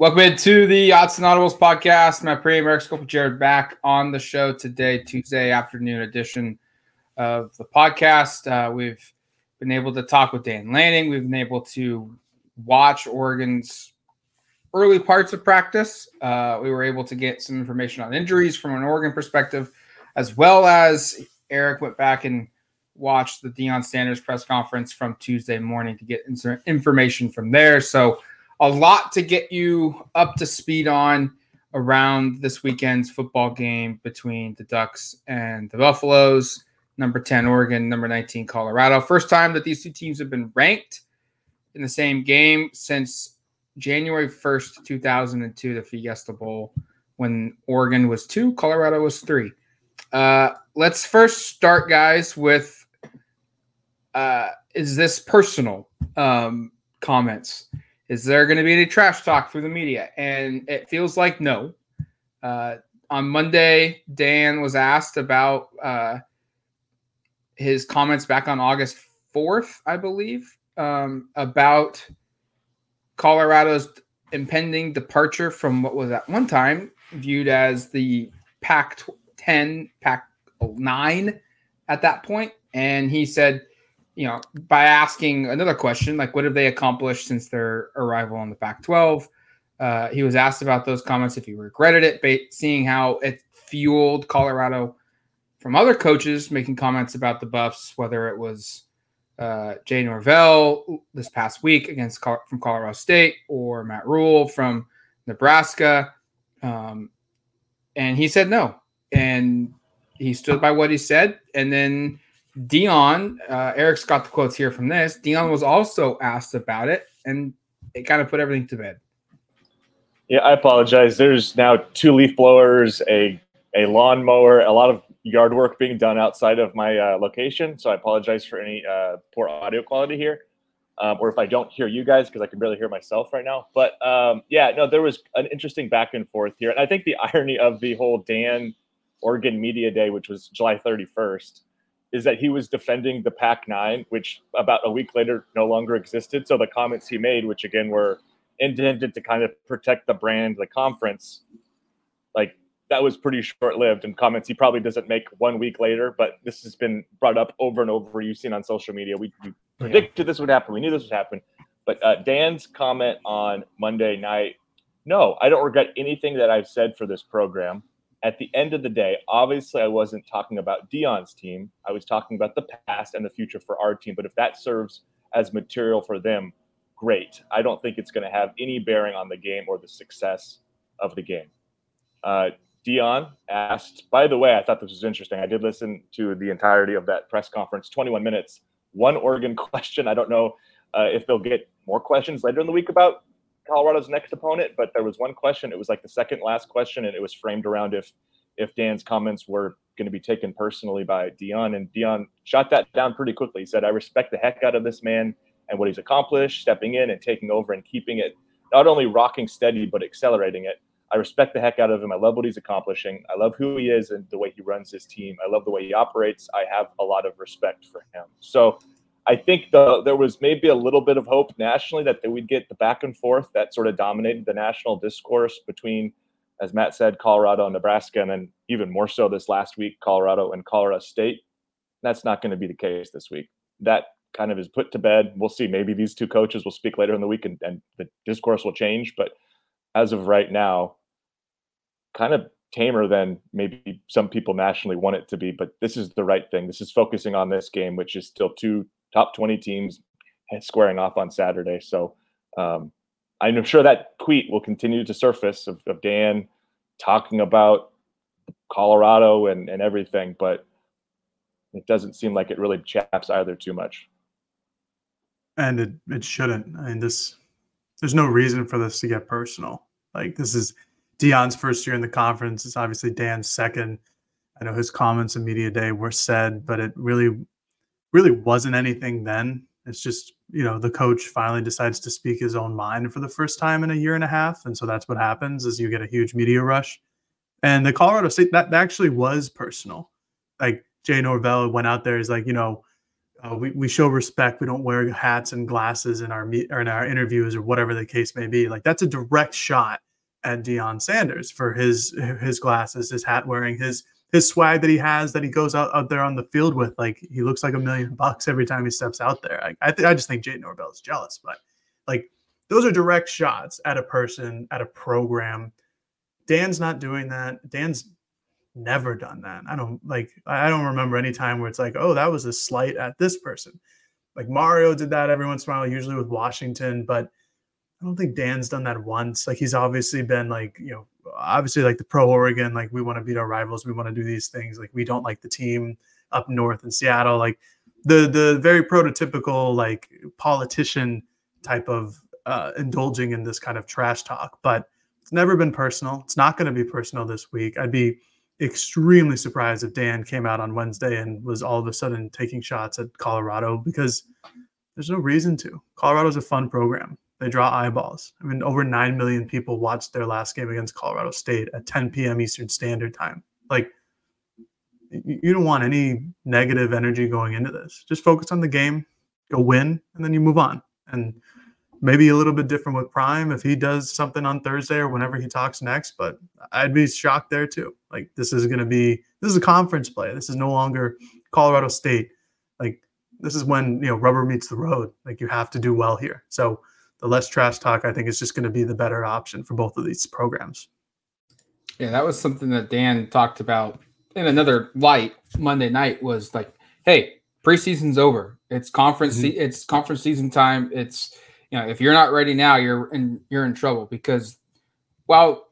Welcome into the Autzen Audibles Podcast. My pre-American Scope with Gerad back on the show today, Tuesday afternoon edition of the podcast. We've been able to talk with Dan Lanning. We've been able to watch Oregon's early parts of practice. We were able to get some information on injuries from an Oregon perspective, as well as Eric went back and watched the Deion Sanders press conference from Tuesday morning to get some information from there. So a lot to get you up to speed on around this weekend's football game between the Ducks and the Buffaloes. Number 10, Oregon. Number 19, Colorado. First time that these two teams have been ranked in the same game since January 1st, 2002, the Fiesta Bowl, when Oregon was 2, Colorado was 3. Let's first start, guys, with is this personal comments? Is there going to be any trash talk through the media? And it feels like no. On Monday, Dan was asked about his comments back on August 4th, I believe, about Colorado's impending departure from what was at one time viewed as the Pac-10, Pac-9 at that point. And he said, you know, by asking another question, like what have they accomplished since their arrival on the Pac-12? He was asked about those comments, if he regretted it, seeing how it fueled Colorado from other coaches making comments about the Buffs, whether it was Jay Norvell this past week from Colorado State or Matt Rule from Nebraska. And he said no. And he stood by what he said. And then Deion, Eric's got the quotes here from this. Deion was also asked about it, and it kind of put everything to bed. Yeah, I apologize. There's now 2 leaf blowers, a lawnmower, a lot of yard work being done outside of my location. So I apologize for any poor audio quality here, or if I don't hear you guys, because I can barely hear myself right now. But there was an interesting back and forth here. And I think the irony of the whole Dan Oregon Media Day, which was July 31st, is that he was defending the Pac-9, which about a week later no longer existed. So the comments he made, which again were intended to kind of protect the brand, the conference, like that was pretty short-lived, and comments he probably doesn't make 1 week later. But this has been brought up over and over. You've seen on social media. We predicted this would happen. We knew this would happen. But Dan's comment on Monday night, no, I don't regret anything that I've said for this program. At the end of the day, obviously I wasn't talking about Deion's team. I was talking about the past and the future for our team. But if that serves as material for them, great. I don't think it's going to have any bearing on the game or the success of the game. Deion asked, by the way, I thought this was interesting. I did listen to the entirety of that press conference, 21 minutes, one Oregon question. I don't know if they'll get more questions later in the week about Colorado's next opponent, but there was one question. It was like the second last question, and it was framed around if Dan's comments were going to be taken personally by Deion, and Deion shot that down pretty quickly. He said, I respect the heck out of this man and what he's accomplished, stepping in and taking over and keeping it not only rocking steady, but accelerating it. I respect the heck out of him. I love what he's accomplishing. I love who he is and the way he runs his team. I love the way he operates. I have a lot of respect for him. So I think there was maybe a little bit of hope nationally that we'd get the back and forth that sort of dominated the national discourse between, as Matt said, Colorado and Nebraska, and then even more so this last week, Colorado and Colorado State. That's not going to be the case this week. That kind of is put to bed. We'll see. Maybe these two coaches will speak later in the week and the discourse will change. But as of right now, kind of tamer than maybe some people nationally want it to be. But this is the right thing. This is focusing on this game, which is still two top 20 teams squaring off on Saturday. So I'm sure that tweet will continue to surface of Dan talking about Colorado and everything, but it doesn't seem like it really chaps either too much. And it shouldn't. I mean, there's no reason for this to get personal. Like, this is Deion's first year in the conference. It's obviously Dan's second. I know his comments in Media Day were said, but it really wasn't anything then. It's just, you know, the coach finally decides to speak his own mind for the first time in a year and a half. And so that's what happens, is you get a huge media rush. And the Colorado State, that actually was personal. Like, Jay Norvell went out there. He's like, you know, we show respect. We don't wear hats and glasses in our interviews or whatever the case may be. Like, that's a direct shot at Deion Sanders for his glasses, his hat wearing, his swag that he has, that he goes out there on the field with. Like, he looks like $1 million every time he steps out there. I just think Jay Norvell is jealous, but like, those are direct shots at a person, at a program. Dan's not doing that. Dan's never done that. I don't remember any time where it's like, oh, that was a slight at this person. Like, Mario did that every once in a while, usually with Washington, but I don't think Dan's done that once. Like, he's obviously been like, you know, obviously like the pro Oregon, like, we want to beat our rivals, we want to do these things, like, we don't like the team up north in Seattle, like the very prototypical like politician type of indulging in this kind of trash talk. But it's never been personal. It's not going to be personal this week. I'd be extremely surprised if Dan came out on Wednesday and was all of a sudden taking shots at Colorado, because there's no reason to. Colorado's a fun program. They draw eyeballs. I mean, over 9 million people watched their last game against Colorado State at 10 p.m. Eastern Standard Time. Like, you don't want any negative energy going into this. Just focus on the game, go win, and then you move on. And maybe a little bit different with Prime if he does something on Thursday or whenever he talks next, but I'd be shocked there too. Like, this is a conference play. This is no longer Colorado State. Like, this is when, you know, rubber meets the road. Like, you have to do well here. So the less trash talk, I think, is just going to be the better option for both of these programs. Yeah, that was something that Dan talked about in another light Monday night, was like, hey, preseason's over. It's conference. Mm-hmm. It's conference season time. It's, you know, if you're not ready now, you're in trouble, because while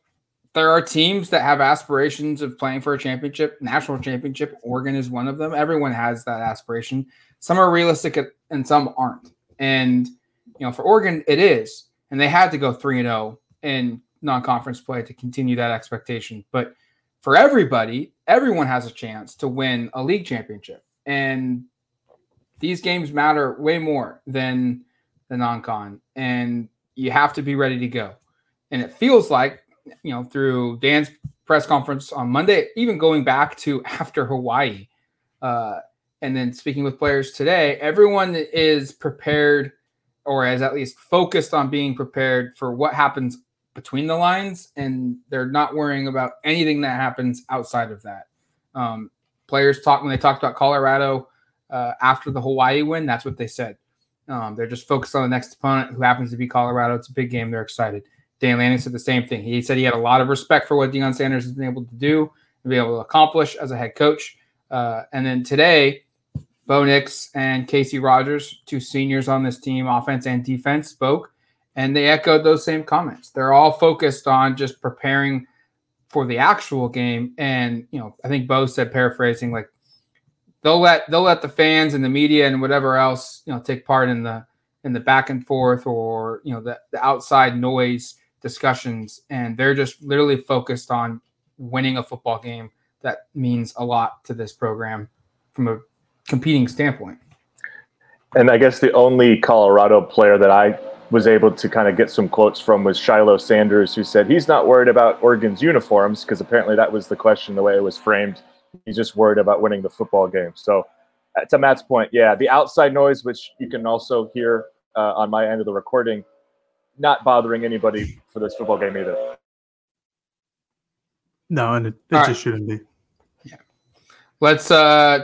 there are teams that have aspirations of playing for a championship, national championship, Oregon is one of them. Everyone has that aspiration. Some are realistic and some aren't. And, you know, for Oregon, it is. And they had to go 3-0 in non-conference play to continue that expectation. But for everybody, everyone has a chance to win a league championship. And these games matter way more than the non-con. And you have to be ready to go. And it feels like, you know, through Dan's press conference on Monday, even going back to after Hawaii, and then speaking with players today, everyone is prepared, or is at least focused on being prepared for what happens between the lines, and they're not worrying about anything that happens outside of that. Players talk when they talked about Colorado after the Hawaii win. That's what they said. They're just focused on the next opponent, who happens to be Colorado. It's a big game. They're excited. Dan Lanning said the same thing. He said he had a lot of respect for what Deion Sanders has been able to do and be able to accomplish as a head coach. And then today, Bo Nix and Casey Rogers, two seniors on this team, offense and defense, spoke, and they echoed those same comments. They're all focused on just preparing for the actual game. And, you know, I think Bo said, paraphrasing, like, they'll let the fans and the media and whatever else, you know, take part in the back and forth, or, you know, the outside noise discussions. And they're just literally focused on winning a football game that means a lot to this program from a competing standpoint. And I guess the only Colorado player that I was able to kind of get some quotes from was Shilo Sanders, who said he's not worried about Oregon's uniforms, because apparently that was the question, the way it was framed. He's just worried about winning the football game. So to Matt's point, yeah, the outside noise, which you can also hear on my end of the recording, not bothering anybody for this football game either. No, and it just shouldn't be. Yeah. Let's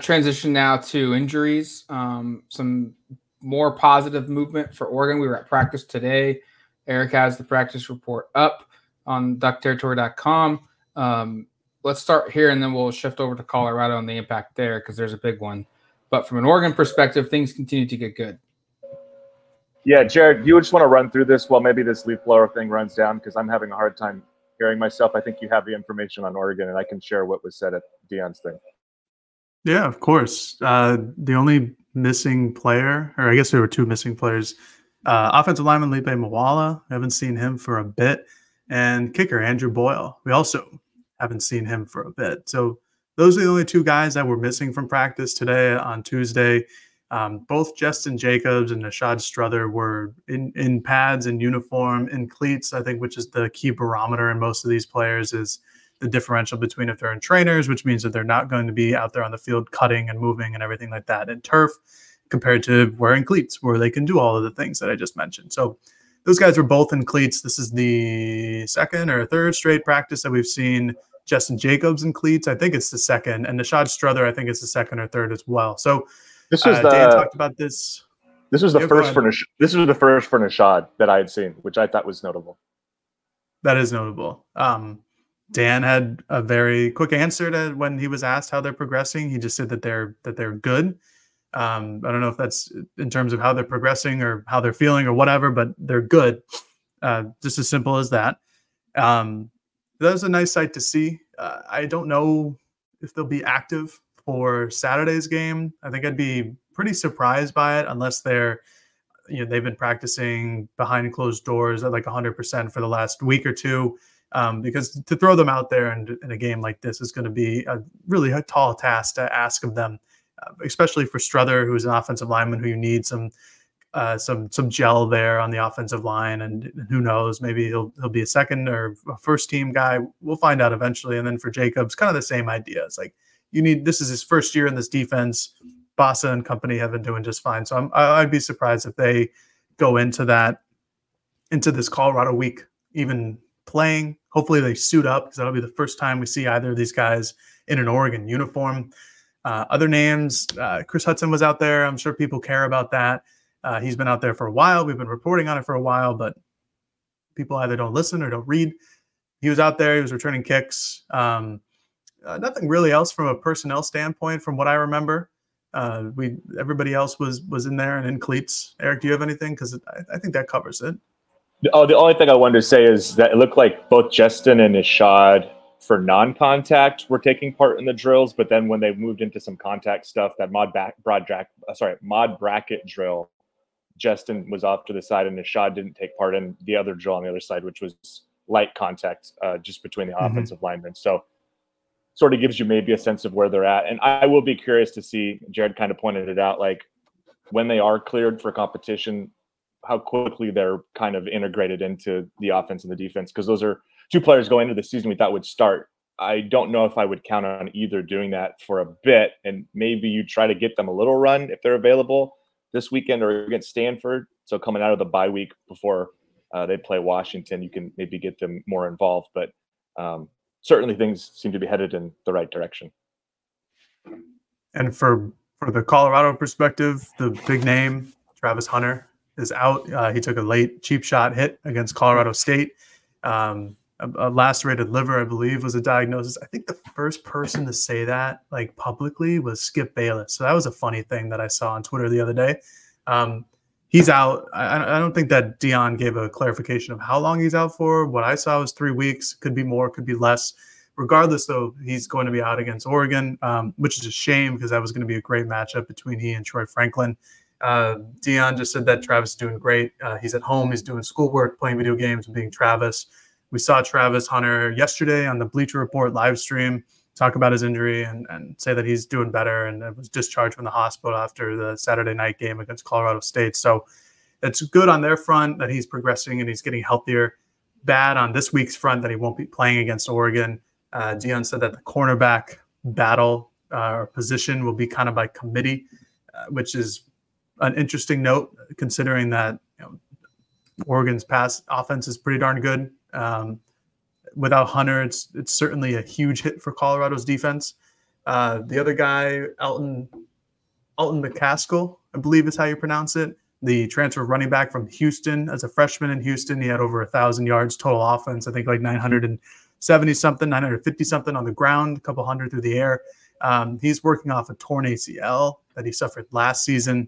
transition now to injuries. Some more positive movement for Oregon. We were at practice today. Eric has the practice report up on duckterritory.com. Let's start here, and then we'll shift over to Colorado and the impact there, because there's a big one. But from an Oregon perspective, things continue to get good. Yeah, Gerad, you just want to run through this while maybe this leaf blower thing runs down, because I'm having a hard time hearing myself. I think you have the information on Oregon, and I can share what was said at Deion's thing. Yeah, of course. The only missing player, or I guess there were two missing players, offensive lineman Lipe Mawala. I haven't seen him for a bit. And kicker Andrew Boyle. We also haven't seen him for a bit. So those are the only two guys that were missing from practice today on Tuesday. Both Justin Jacobs and Rashad Strother were in pads, in uniform, in cleats, I think, which is the key barometer in most of these players, is the differential between if they're in trainers, which means that they're not going to be out there on the field cutting and moving and everything like that in turf, compared to wearing cleats where they can do all of the things that I just mentioned. So those guys were both in cleats. This is the second or third straight practice that we've seen Justin Jacobs in cleats. I think it's the second. And Rashad Strother, I think it's the second or third as well. So this is Dan talked about this. This was the first for Rashad that I had seen, which I thought was notable. That is notable. Dan had a very quick answer to when he was asked how they're progressing. He just said that they're good. I don't know if that's in terms of how they're progressing or how they're feeling or whatever, but they're good. Just as simple as that. That was a nice sight to see. I don't know if they'll be active for Saturday's game. I think I'd be pretty surprised by it unless they've been practicing behind closed doors at like 100% for the last week or two. Because to throw them out there in a game like this is going to be a really tall task to ask of them, especially for Strother, who's an offensive lineman who you need some gel there on the offensive line. And who knows, maybe he'll be a second or a first team guy. We'll find out eventually. And then for Jacobs, kind of the same idea. It's like this is his first year in this defense. Bassa and company have been doing just fine. So I'd be surprised if they go into this Colorado week, even playing. Hopefully they suit up, because that'll be the first time we see either of these guys in an Oregon uniform. Other names, Chris Hudson was out there. I'm sure people care about that. He's been out there for a while. We've been reporting on it for a while, but people either don't listen or don't read. He was out there. He was returning kicks. Nothing really else from a personnel standpoint from what I remember. Everybody else was in there and in cleats. Eric, do you have anything? Because I think that covers it. The only thing I wanted to say is that it looked like both Justin and Ishad for non-contact were taking part in the drills, but then when they moved into some contact stuff, that mod bracket drill, Justin was off to the side and Ishad didn't take part in the other drill on the other side, which was light contact just between the offensive linemen. So sort of gives you maybe a sense of where they're at. And I will be curious to see, Jared kind of pointed it out, like when they are cleared for competition, how quickly they're kind of integrated into the offense and the defense. Because those are two players going into the season we thought would start. I don't know if I would count on either doing that for a bit. And maybe you try to get them a little run if they're available this weekend or against Stanford. So coming out of the bye week before they play Washington, you can maybe get them more involved. But certainly things seem to be headed in the right direction. And for the Colorado perspective, the big name, Travis Hunter, is out. He took a late cheap shot hit against Colorado State. A lacerated liver, I believe, was a diagnosis. I think the first person to say that like publicly was Skip Bayless. So that was a funny thing that I saw on Twitter the other day. He's out. I don't think that Deion gave a clarification of how long he's out for. What I saw was 3 weeks. Could be more, could be less. Regardless, though, he's going to be out against Oregon, which is a shame because that was going to be a great matchup between he and Troy Franklin. Deion just said that Travis is doing great. He's at home. He's doing schoolwork, playing video games, and being Travis. We saw Travis Hunter yesterday on the Bleacher Report live stream talk about his injury and say that he's doing better and was discharged from the hospital after the Saturday night game against Colorado State. So it's good on their front that he's progressing and he's getting healthier. Bad on this week's front that he won't be playing against Oregon. Deion said that the cornerback battle or position will be kind of by committee, which is an interesting note considering that Oregon's pass offense is pretty darn good. Without Hunter, it's certainly a huge hit for Colorado's defense. The other guy, Alton McCaskill, I believe is how you pronounce it, the transfer running back from Houston. As a freshman in Houston, he had over 1,000 yards total offense, I think like 970-something, 950-something on the ground, a couple hundred through the air. He's working off a torn ACL that he suffered last season.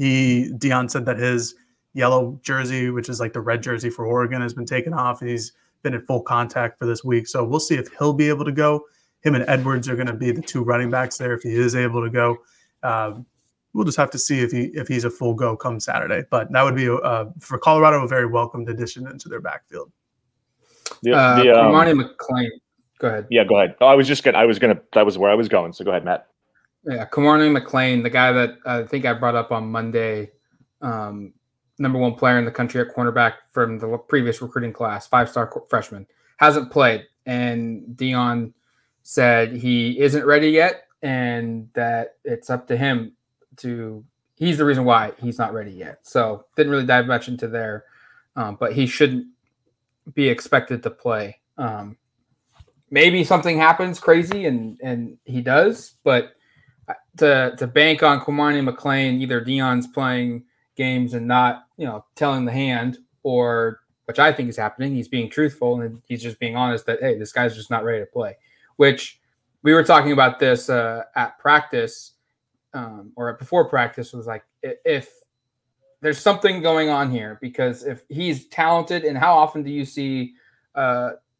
Deion said that his yellow jersey, which is like the red jersey for Oregon, has been taken off. He's been in full contact for this week. So we'll see if he'll be able to go. Him and Edwards are going to be the two running backs there if he is able to go. We'll just have to see if he's a full go come Saturday. But that would be, for Colorado, a very welcomed addition into their backfield. Cormani McClain. Go ahead. Yeah, go ahead. That was where I was going. So go ahead, Matt. Yeah, Cormani McClain, the guy that I think I brought up on Monday, number one player in the country at cornerback from the previous recruiting class, five-star freshman, hasn't played. And Deion said he isn't ready yet and that it's up to him to he's the reason why he's not ready yet. So didn't really dive much into there, but he shouldn't be expected to play. Maybe something happens crazy and he does, but to bank on Cormani McClain, either Deion's playing games and not, telling the hand, or which I think is happening. He's being truthful and he's just being honest that, hey, this guy's just not ready to play, which we were talking about this at practice or before practice. It was like, if there's something going on here, because if he's talented, and how often do you see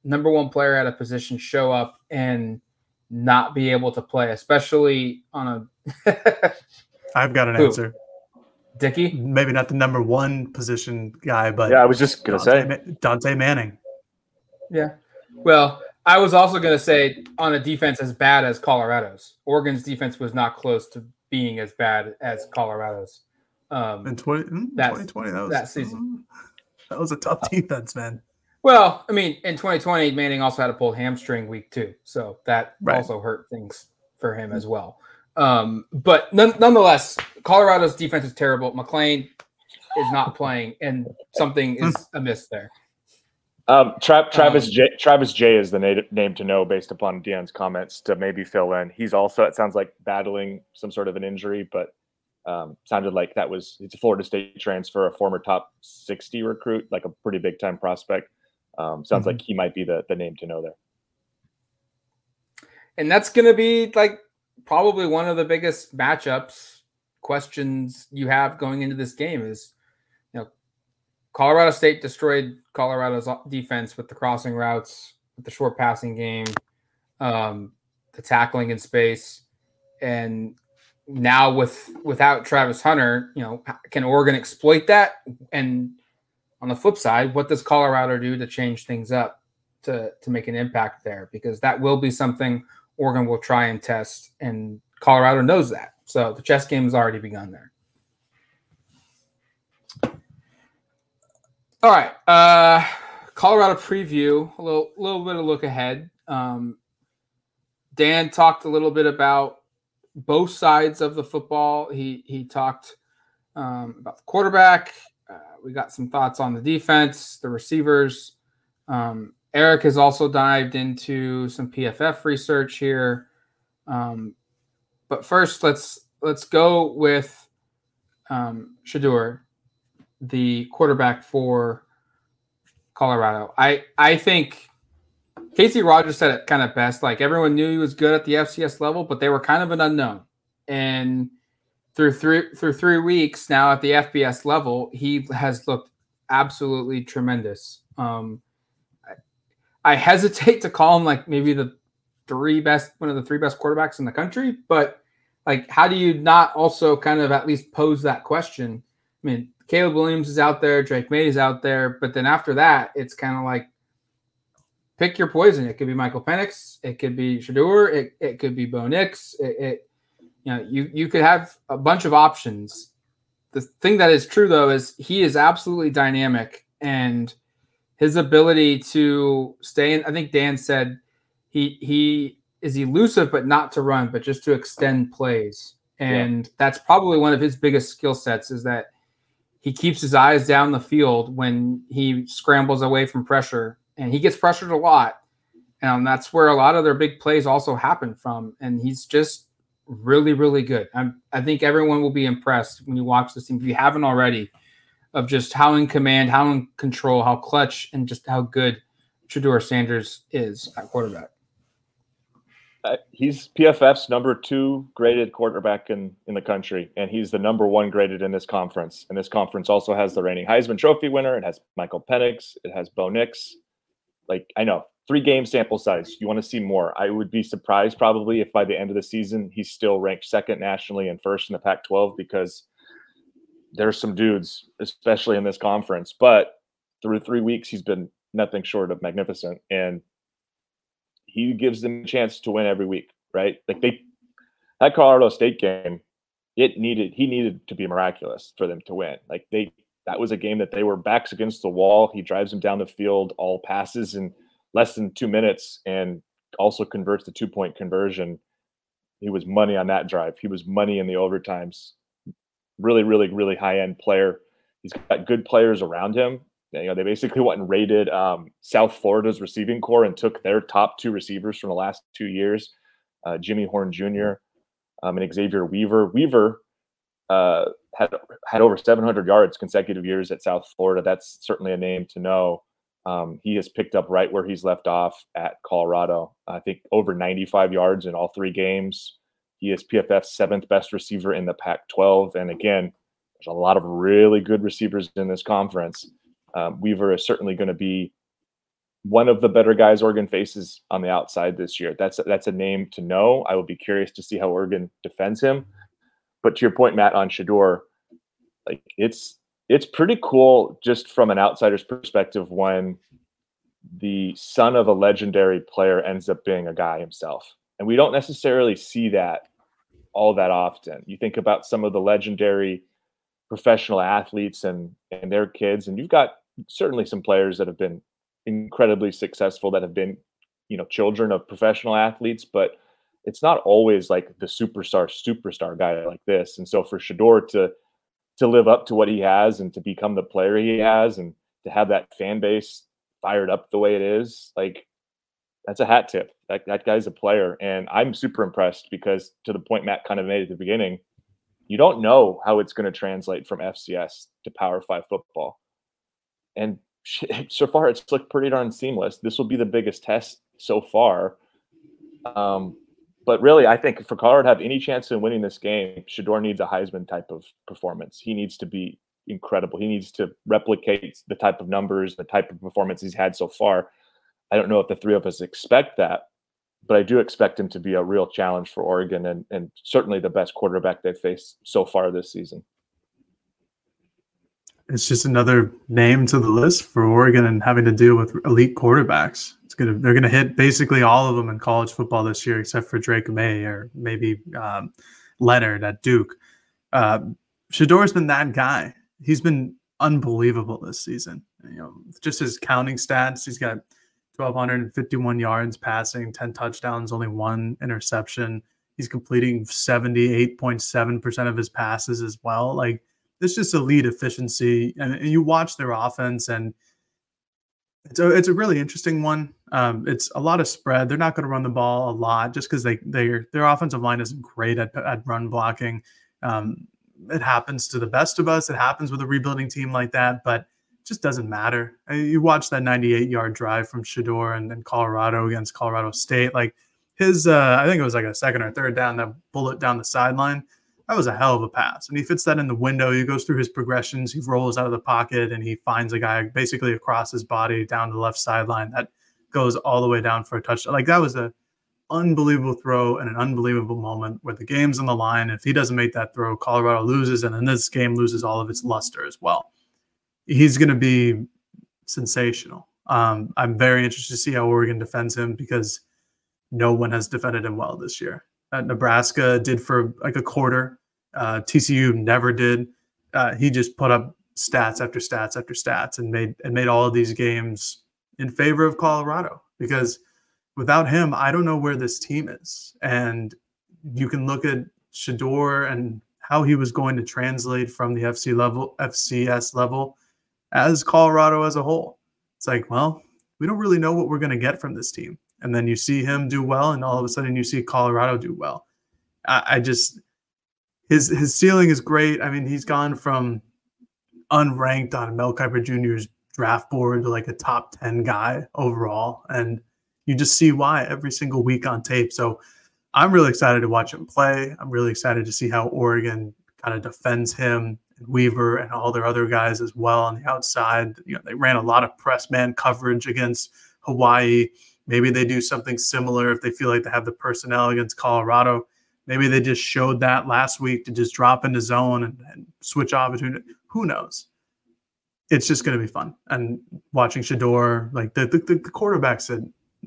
number one player at a position show up and not be able to play, especially on a I've got an answer. Dickey? Maybe not the number one position guy, but yeah, I was just going to say Dante Manning. Yeah. Well, I was also going to say on a defense as bad as Colorado's. Oregon's defense was not close to being as bad as Colorado's. In 2020, that season. That was a tough defense, man. Well, I mean, in 2020, Manning also had a pulled hamstring week two, so that also hurt things for him as well. But nonetheless, Colorado's defense is terrible. McClain is not playing, and something is amiss there. Travis J is the name to know based upon Deion's comments to maybe fill in. He's also, it sounds like, battling some sort of an injury, but sounded like that was – it's a Florida State transfer, a former top 60 recruit, like a pretty big-time prospect. Sounds like he might be the name to know there. And that's going to be, like, probably one of the biggest matchups questions you have going into this game is, Colorado State destroyed Colorado's defense with the crossing routes, with the short passing game, the tackling in space. And now without Travis Hunter, can Oregon exploit that? And on the flip side, what does Colorado do to change things up to make an impact there? Because that will be something Oregon will try and test, and Colorado knows that. So the chess game has already begun there. All right. Colorado preview, a little bit of look ahead. Dan talked a little bit about both sides of the football. He talked about the quarterback. We got some thoughts on the defense, the receivers. Eric has also dived into some PFF research here. But first, let's go with Shedeur, the quarterback for Colorado. I think Casey Rogers said it kind of best. Like, everyone knew he was good at the FCS level, but they were kind of an unknown. And through three weeks now at the FBS level, he has looked absolutely tremendous. I hesitate to call him like maybe one of the three best quarterbacks in the country, but like, how do you not also kind of at least pose that question? I mean, Caleb Williams is out there, Drake May is out there, but then after that, it's kind of like pick your poison. It could be Michael Penix, it could be Shedeur, it could be Bo Nix. You could have a bunch of options. The thing that is true though is he is absolutely dynamic, and his ability to stay in, I think Dan said he is elusive, but not to run, but just to extend plays. And that's probably one of his biggest skill sets, is that he keeps his eyes down the field when he scrambles away from pressure, and he gets pressured a lot. And that's where a lot of their big plays also happen from. And he's just really, really good. I think everyone will be impressed when you watch this team, if you haven't already, of just how in command, how in control, how clutch, and just how good Shedeur Sanders is at quarterback. He's PFF's number 2 graded quarterback in the country, and he's the number 1 graded in this conference. And this conference also has the reigning Heisman Trophy winner. It has Michael Penix. It has Bo Nix. Like, I know, 3-game sample size. You want to see more. I would be surprised probably if by the end of the season he's still ranked 2nd nationally and 1st in the Pac-12, because there's some dudes, especially in this conference, but through 3 weeks, he's been nothing short of magnificent, and he gives them a chance to win every week, right? Like, that Colorado State game, he needed to be miraculous for them to win. Like, that was a game that they were backs against the wall. He drives them down the field, all passes in less than 2 minutes, and also converts the 2-point conversion. He was money on that drive. He was money in the overtimes. really, really, really high-end player. He's got good players around him. You know, they basically went and raided South Florida's receiving corps and took their top two receivers from the last 2 years, Jimmy Horn Jr. And Xavier Weaver. Weaver had over 700 yards consecutive years at South Florida. That's certainly a name to know. He has picked up right where he's left off at Colorado. I think over 95 yards in all three games. He is PFF's seventh best receiver in the Pac-12. And again, there's a lot of really good receivers in this conference. Weaver is certainly going to be one of the better guys Oregon faces on the outside this year. That's a name to know. I will be curious to see how Oregon defends him. But to your point, Matt, on Shedeur, like it's pretty cool just from an outsider's perspective when the son of a legendary player ends up being a guy himself. And we don't necessarily see that all that often. You think about some of the legendary professional athletes and their kids, and you've got certainly some players that have been incredibly successful that have been, you know, children of professional athletes, but it's not always like the superstar guy like this. And so for Shedeur to live up to what he has and to become the player he has and to have that fan base fired up the way it is, like, that's a hat tip. That guy's a player. And I'm super impressed because, to the point Matt kind of made at the beginning, you don't know how it's going to translate from FCS to Power 5 football. And so far, it's looked pretty darn seamless. This will be the biggest test so far. But really, I think for Colorado to have any chance in winning this game, Shedeur needs a Heisman type of performance. He needs to be incredible. He needs to replicate the type of numbers, the type of performance he's had so far. I don't know if the three of us expect that, but I do expect him to be a real challenge for Oregon and certainly the best quarterback they've faced so far this season. It's just another name to the list for Oregon and having to deal with elite quarterbacks. They're going to hit basically all of them in college football this year, except for Drake May or maybe Leonard at Duke. Shedeur's been that guy. He's been unbelievable this season. You know, just his counting stats, he's got 1,251 yards passing, 10 touchdowns, only one interception. He's completing 78.7% of his passes as well. Like, this is just elite efficiency. And you watch their offense, and it's a really interesting one. It's a lot of spread. They're not going to run the ball a lot just because their offensive line isn't great at run blocking. It happens to the best of us. It happens with a rebuilding team like that, but just doesn't matter. You watch that 98-yard drive from Shedeur and Colorado against Colorado State. Like his, I think it was like a second or third down, that bullet down the sideline. That was a hell of a pass. And he fits that in the window. He goes through his progressions. He rolls out of the pocket and he finds a guy basically across his body down the left sideline that goes all the way down for a touchdown. Like, that was an unbelievable throw and an unbelievable moment where the game's on the line. If he doesn't make that throw, Colorado loses. And then this game loses all of its luster as well. He's going to be sensational. I'm very interested to see how Oregon defends him because no one has defended him well this year. Nebraska did for like a quarter. TCU never did. He just put up stats after stats after stats and made all of these games in favor of Colorado, because without him, I don't know where this team is. And you can look at Shedeur and how he was going to translate from the FCS level as Colorado as a whole. It's like, well, we don't really know what we're going to get from this team. And then you see him do well, and all of a sudden you see Colorado do well. I just – his ceiling is great. I mean, he's gone from unranked on Mel Kiper Jr.'s draft board to like a top 10 guy overall, and you just see why every single week on tape. So I'm really excited to watch him play. I'm really excited to see how Oregon kind of defends him. Weaver and all their other guys as well on the outside. You know, they ran a lot of press man coverage against Hawaii. Maybe they do something similar if they feel like they have the personnel against Colorado. Maybe they just showed that last week to just drop into zone and switch off between. Who knows? It's just going to be fun. And watching Shedeur, like the quarterbacks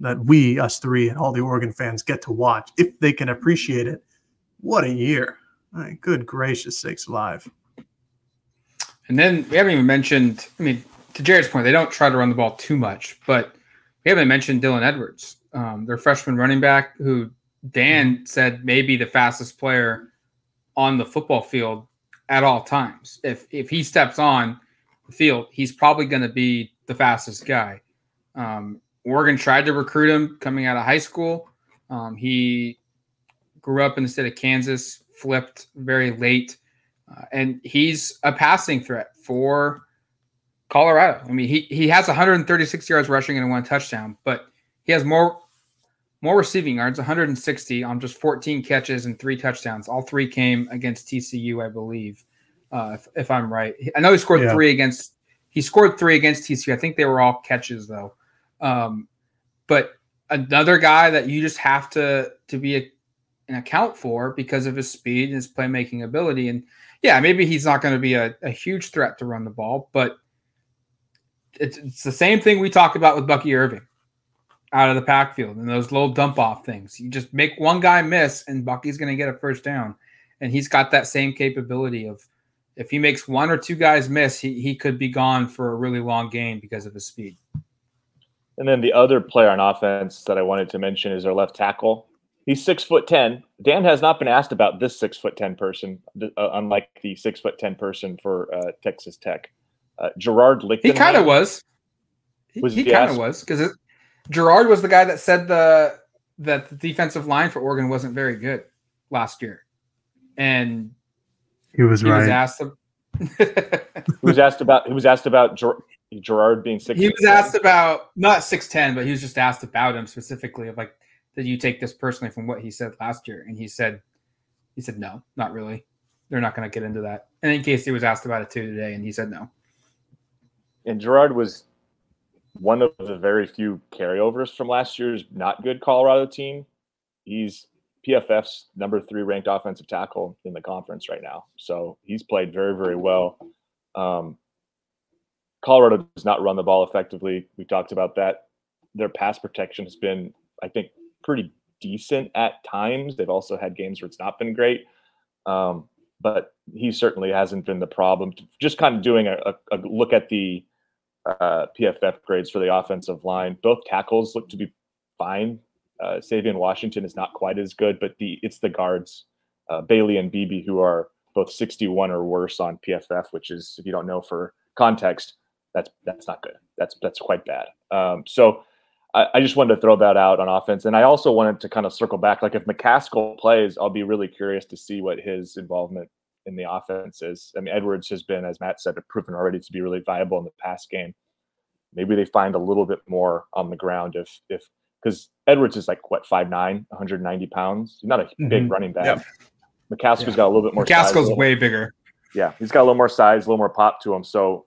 that we, us three, and all the Oregon fans get to watch, if they can appreciate it, what a year. All right, good gracious sakes alive. And then we haven't even mentioned, I mean, to Jared's point, they don't try to run the ball too much, but we haven't mentioned Dylan Edwards, their freshman running back, who Dan said may be the fastest player on the football field at all times. If he steps on the field, he's probably going to be the fastest guy. Oregon tried to recruit him coming out of high school. He grew up in the state of Kansas, flipped very late, and he's a passing threat for Colorado. I mean, he has 136 yards rushing and one touchdown, but he has more receiving yards, 160 on just 14 catches and 3 touchdowns. All 3 came against TCU, I believe, if I'm right. I know he scored 3 against – he scored 3 against TCU. I think they were all catches, though. But another guy that you just have to be an account for because of his speed and his playmaking ability. And, yeah, maybe he's not going to be a huge threat to run the ball, but it's the same thing we talked about with Bucky Irving out of the backfield and those little dump-off things. You just make one guy miss, and Bucky's going to get a first down. And he's got that same capability of if he makes one or 2 guys miss, he could be gone for a really long game because of his speed. And then the other player on offense that I wanted to mention is our left tackle. He's 6'10". Dan has not been asked about this 6'10" person, unlike the 6'10" person for Texas Tech. Gerad Lichtenley. He kind of was. He kind of was because Gerard was the guy that said that the defensive line for Oregon wasn't very good last year, and he was asked. He was asked about Gerard being 6'10". He was asked about not 6'10", but he was just asked about him specifically of like, did you take this personally from what he said last year? And he said no, not really. They're not going to get into that. And in case he was asked about it too today, and he said no. And Gerard was one of the very few carryovers from last year's not good Colorado team. He's PFF's number 3 ranked offensive tackle in the conference right now. So he's played very, very well. Colorado does not run the ball effectively. We talked about that. Their pass protection has been, I think, pretty decent at times. They've also had games where it's not been great. But he certainly hasn't been the problem. Just kind of doing a look at the PFF grades for the offensive line. Both tackles look to be fine. Xavier Washington is not quite as good, but it's the guards, Bailey and Beebe, who are both 61 or worse on PFF, which is, if you don't know for context, that's not good. That's quite bad. So I just wanted to throw that out on offense. And I also wanted to kind of circle back. Like if McCaskill plays, I'll be really curious to see what his involvement in the offense is. I mean, Edwards has been, as Matt said, proven already to be really viable in the pass game. Maybe they find a little bit more on the ground if because Edwards is like what 5'9", 190 pounds. He's not a big running back. Yep. McCaskill's got a little bit more. McCaskill's size, way bigger. Yeah, he's got a little more size, a little more pop to him. So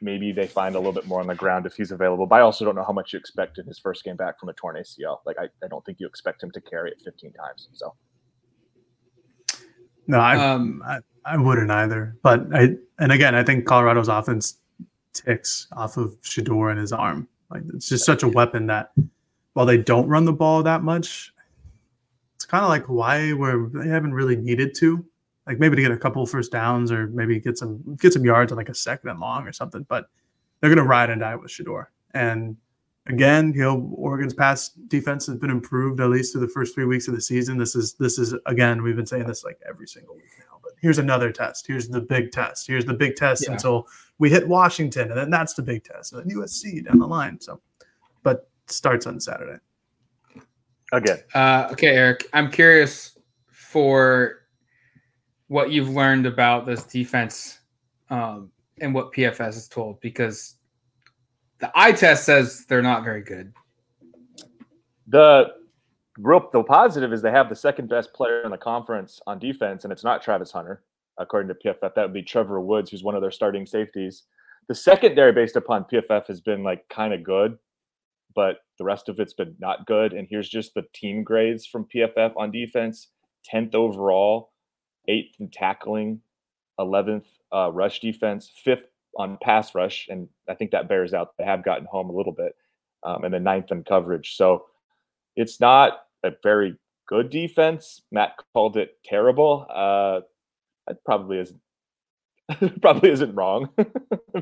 maybe they find a little bit more on the ground if he's available. But I also don't know how much you expect in his first game back from a torn ACL. Like I don't think you expect him to carry it 15 times. So. No, I wouldn't either. But I think Colorado's offense ticks off of Shedeur and his arm. Like it's just such a weapon that while they don't run the ball that much, it's kind of like Hawaii where they haven't really needed to. Like maybe to get a couple first downs or maybe get some yards on like a second and long or something. But they're gonna ride and die with Shedeur. And again, Oregon's pass defense has been improved at least through the first 3 weeks of the season. This is again, we've been saying this like every single week now. But here's another test. Here's the big test. Here's the big test until we hit Washington, and then that's the big test. And then USC down the line. So, but starts on Saturday. Again. Okay, Eric. I'm curious for what you've learned about this defense and what PFF is told because the eye test says they're not very good. The positive is they have the second best player in the conference on defense, and it's not Travis Hunter, according to PFF. That would be Trevor Woods, who's one of their starting safeties. The secondary, based upon PFF, has been like kind of good, but the rest of it's been not good. And here's just the team grades from PFF on defense: 10th overall, 8th in tackling, 11th rush defense, 5th on pass rush, and I think that bears out. They have gotten home a little bit, and then 9th in coverage. So it's not a very good defense. Matt called it terrible. That probably isn't wrong,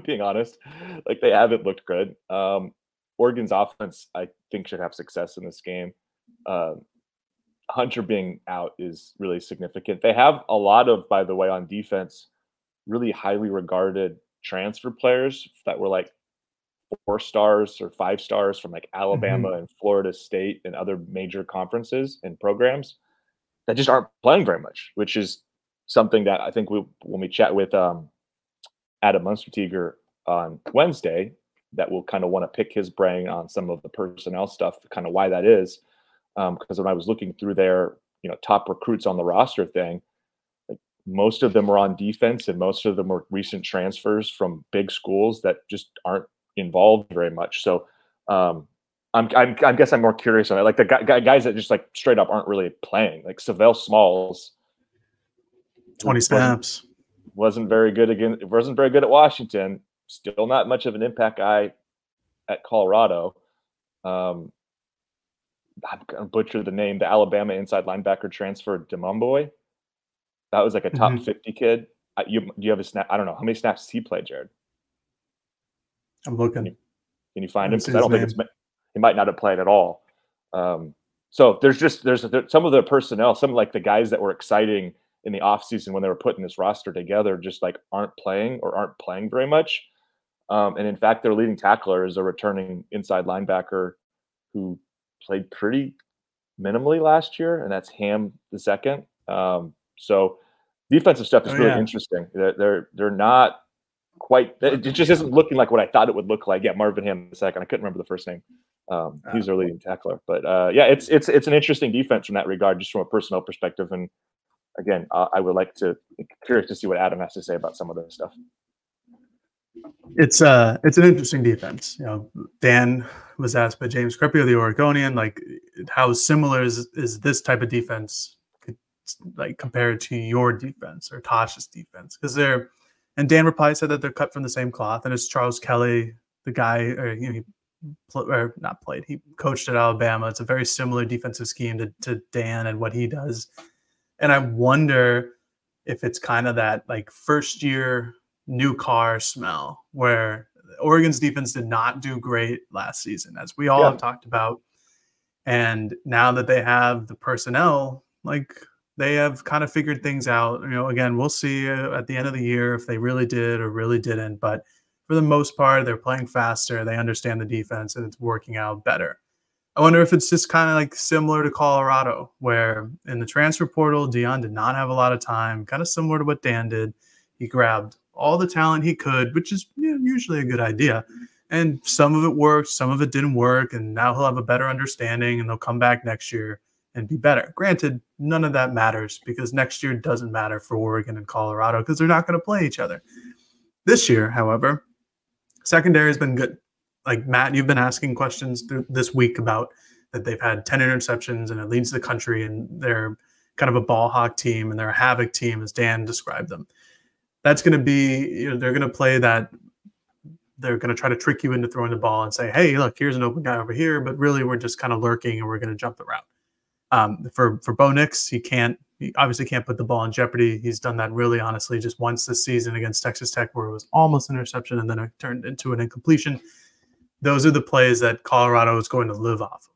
being honest. Like they haven't looked good. Oregon's offense, I think, should have success in this game. Hunter being out is really significant. They have a lot of, by the way, on defense, really highly regarded transfer players that were like 4 stars or 5 stars from like Alabama and Florida State and other major conferences and programs that just aren't playing very much, which is something that I think we, when we chat with Adam Munsterteger on Wednesday, that we'll kind of want to pick his brain on some of the personnel stuff, kind of why that is. Because when I was looking through their, you know, top recruits on the roster thing, like most of them are on defense and most of them were recent transfers from big schools that just aren't involved very much. So I guess I'm more curious on it. Like the guys that just like straight up aren't really playing, like Savell Smalls. 20 snaps. Wasn't very good at Washington. Still not much of an impact guy at Colorado. I'm going to butcher the name, the Alabama inside linebacker transfer, Demumboy. That was like a top 50 kid. Do you have a snap? I don't know. How many snaps he played, Gerad? I'm looking. Can you find him? Because I don't think it's – he might not have played at all. So there's some of the personnel, some like the guys that were exciting in the offseason when they were putting this roster together just like aren't playing very much. And in fact, their leading tackler is a returning inside linebacker who played pretty minimally last year, and that's Ham II. So defensive stuff is really interesting. They're not quite – it just isn't looking like what I thought it would look like. Yeah, Marvin Ham II. I couldn't remember the first name. He's their leading tackler. But, yeah, it's an interesting defense from that regard, just from a personal perspective. And, again, I would like to – curious to see what Adam has to say about some of this stuff. It's an interesting defense. You know, Dan was asked by James Creppy of the Oregonian, like, how similar is this type of defense, like, compared to your defense or Tosh's defense? Because they're, and Dan replied, said that they're cut from the same cloth, and it's Charles Kelly, the guy, or you know, he coached at Alabama. It's a very similar defensive scheme to Dan and what he does, and I wonder if it's kind of that like first year new car smell where Oregon's defense did not do great last season, as we all have talked about. And now that they have the personnel, like they have kind of figured things out, you know, again, we'll see at the end of the year if they really did or really didn't, but for the most part, they're playing faster. They understand the defense and it's working out better. I wonder if it's just kind of like similar to Colorado where in the transfer portal, Deion did not have a lot of time, kind of similar to what Dan did. He grabbed all the talent he could, which is usually a good idea. And some of it worked, some of it didn't work. And now he'll have a better understanding and they'll come back next year and be better. Granted, none of that matters because next year doesn't matter for Oregon and Colorado because they're not going to play each other. This year, however, secondary has been good. Like Matt, you've been asking questions this week about that they've had 10 interceptions and it leads the country and they're kind of a ball hawk team and they're a havoc team as Dan described them. That's going to be, you know, they're going to play that. They're going to try to trick you into throwing the ball and say, hey, look, here's an open guy over here. But really, we're just kind of lurking and we're going to jump the route. For Bo Nix, he obviously can't put the ball in jeopardy. He's done that really honestly just once this season against Texas Tech where it was almost an interception and then it turned into an incompletion. Those are the plays that Colorado is going to live off.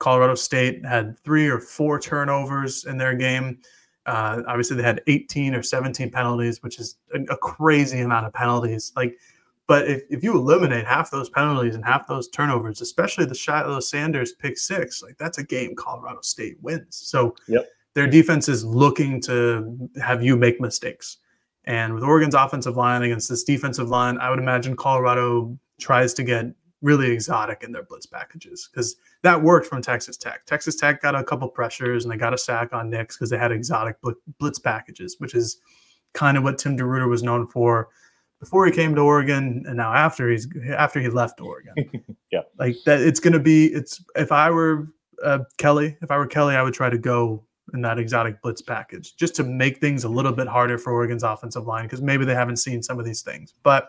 Colorado State had 3 or 4 turnovers in their game. Obviously, they had 18 or 17 penalties, which is a crazy amount of penalties. Like, but if you eliminate half those penalties and half those turnovers, especially the Shilo Sanders pick 6, like that's a game Colorado State wins. So their defense is looking to have you make mistakes. And with Oregon's offensive line against this defensive line, I would imagine Colorado tries to get really exotic in their blitz packages because that worked from Texas Tech. Texas Tech got a couple pressures and they got a sack on Nix because they had exotic blitz packages, which is kind of what Tim DeRuiter was known for before he came to Oregon and now after he left Oregon. Like that, it's going to be if I were Kelly, I would try to go in that exotic blitz package just to make things a little bit harder for Oregon's offensive line because maybe they haven't seen some of these things. But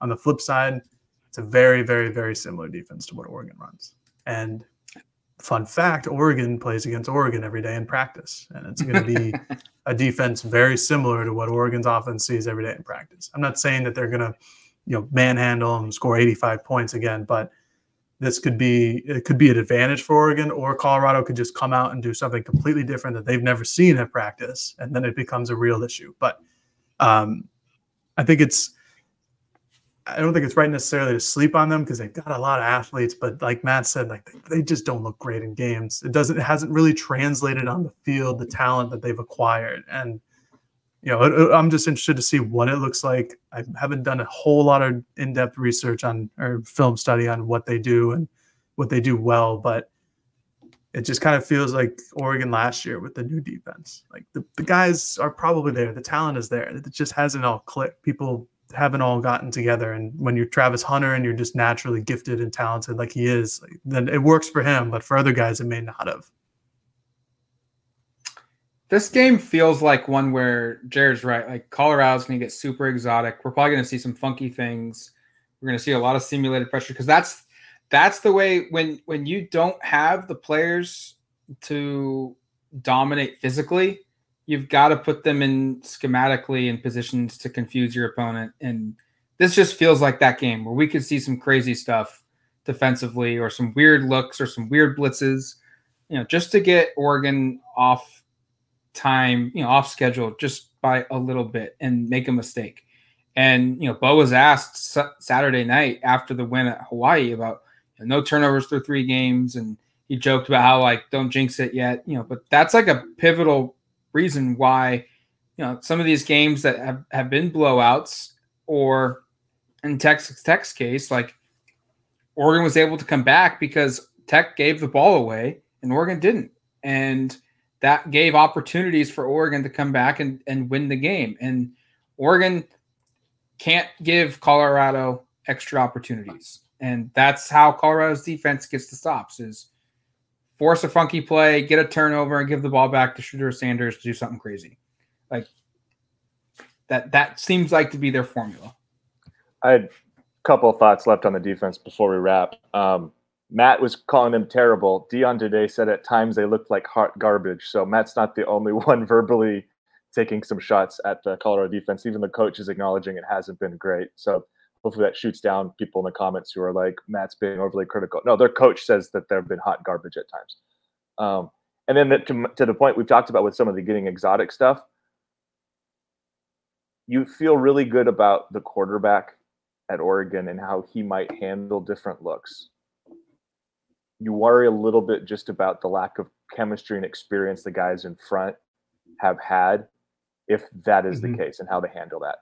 on the flip side, it's a very, very, very similar defense to what Oregon runs. And fun fact, Oregon plays against Oregon every day in practice. And it's going to be a defense very similar to what Oregon's offense sees every day in practice. I'm not saying that they're going to, you know, manhandle and score 85 points again, but it could be an advantage for Oregon, or Colorado could just come out and do something completely different that they've never seen at practice. And then it becomes a real issue. But I don't think it's right necessarily to sleep on them because they've got a lot of athletes, but like Matt said, like they just don't look great in games. It hasn't really translated on the field, the talent that they've acquired. And, you know, I'm just interested to see what it looks like. I haven't done a whole lot of in-depth research on or film study on what they do and what they do well, but it just kind of feels like Oregon last year with the new defense. Like the guys are probably there. The talent is there. It just hasn't all clicked. People haven't all gotten together. And when you're Travis Hunter and you're just naturally gifted and talented like he is, like, then it works for him, but for other guys, it may not have. This game feels like one where Jared's right. Like Colorado's going to get super exotic. We're probably going to see some funky things. We're going to see a lot of simulated pressure because that's the way when you don't have the players to dominate physically, you've got to put them in schematically in positions to confuse your opponent. And this just feels like that game where we could see some crazy stuff defensively or some weird looks or some weird blitzes, you know, just to get Oregon off time, you know, off schedule just by a little bit and make a mistake. And, you know, Bo was asked Saturday night after the win at Hawaii about no turnovers through three games. And he joked about how like, don't jinx it yet, you know, but that's like a pivotal reason why, you know, some of these games that have been blowouts or in Texas Tech's case, like Oregon was able to come back because Tech gave the ball away and Oregon didn't. And that gave opportunities for Oregon to come back and win the game. And Oregon can't give Colorado extra opportunities. And that's how Colorado's defense gets the stops is force a funky play, get a turnover, and give the ball back to Shedeur Sanders to do something crazy. Like that seems like to be their formula. I had a couple of thoughts left on the defense before we wrap. Matt was calling them terrible. Deion today said at times they looked like hot garbage. So Matt's not the only one verbally taking some shots at the Colorado defense. Even the coach is acknowledging it hasn't been great. So hopefully that shoots down people in the comments who are like, Matt's being overly critical. No, their coach says that they've been hot garbage at times. And then to the point we've talked about with some of the getting exotic stuff, you feel really good about the quarterback at Oregon and how he might handle different looks. You worry a little bit just about the lack of chemistry and experience the guys in front have had, if that is the case, and how they handle that.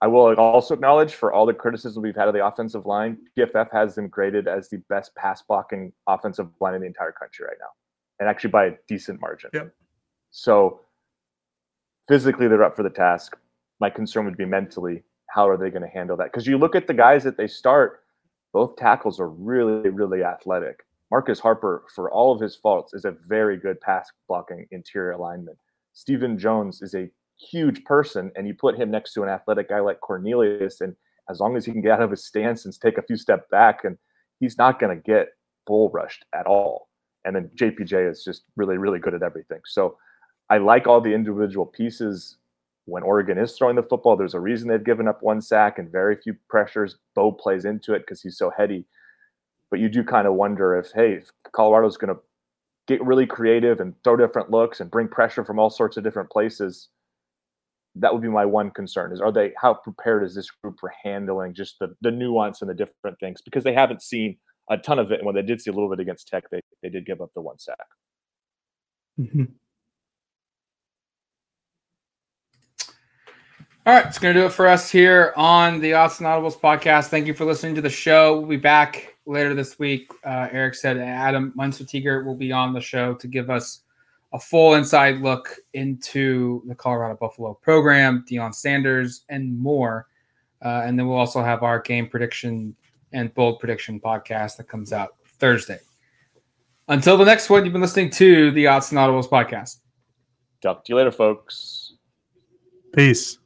I will also acknowledge for all the criticism we've had of the offensive line, PFF has them graded as the best pass blocking offensive line in the entire country right now, and actually by a decent margin. Yep. So physically they're up for the task. My concern would be mentally, how are they going to handle that? Because you look at the guys that they start, both tackles are really, really athletic. Marcus Harper, for all of his faults, is a very good pass blocking interior lineman. Stephen Jones is a huge person, and you put him next to an athletic guy like Cornelius, and as long as he can get out of his stance and take a few steps back, and he's not going to get bull rushed at all. And then JPJ is just really, really good at everything. So I like all the individual pieces. When Oregon is throwing the football, there's a reason they've given up one sack and very few pressures. Bo plays into it because he's so heady. But you do kind of wonder if, hey, if Colorado's going to get really creative and throw different looks and bring pressure from all sorts of different places, that would be my one concern is, how prepared is this group for handling just the nuance and the different things? Because they haven't seen a ton of it. And when they did see a little bit against Tech, they did give up the one sack. Mm-hmm. All right. It's going to do it for us here on the Autzen Audibles podcast. Thank you for listening to the show. We'll be back later this week. Eric said Adam Munster-Teeger will be on the show to give us a full inside look into the Colorado Buffalo program, Deion Sanders, and more. And then we'll also have our game prediction and bold prediction podcast that comes out Thursday. Until the next one, you've been listening to the Autzen Audibles podcast. Talk to you later, folks. Peace.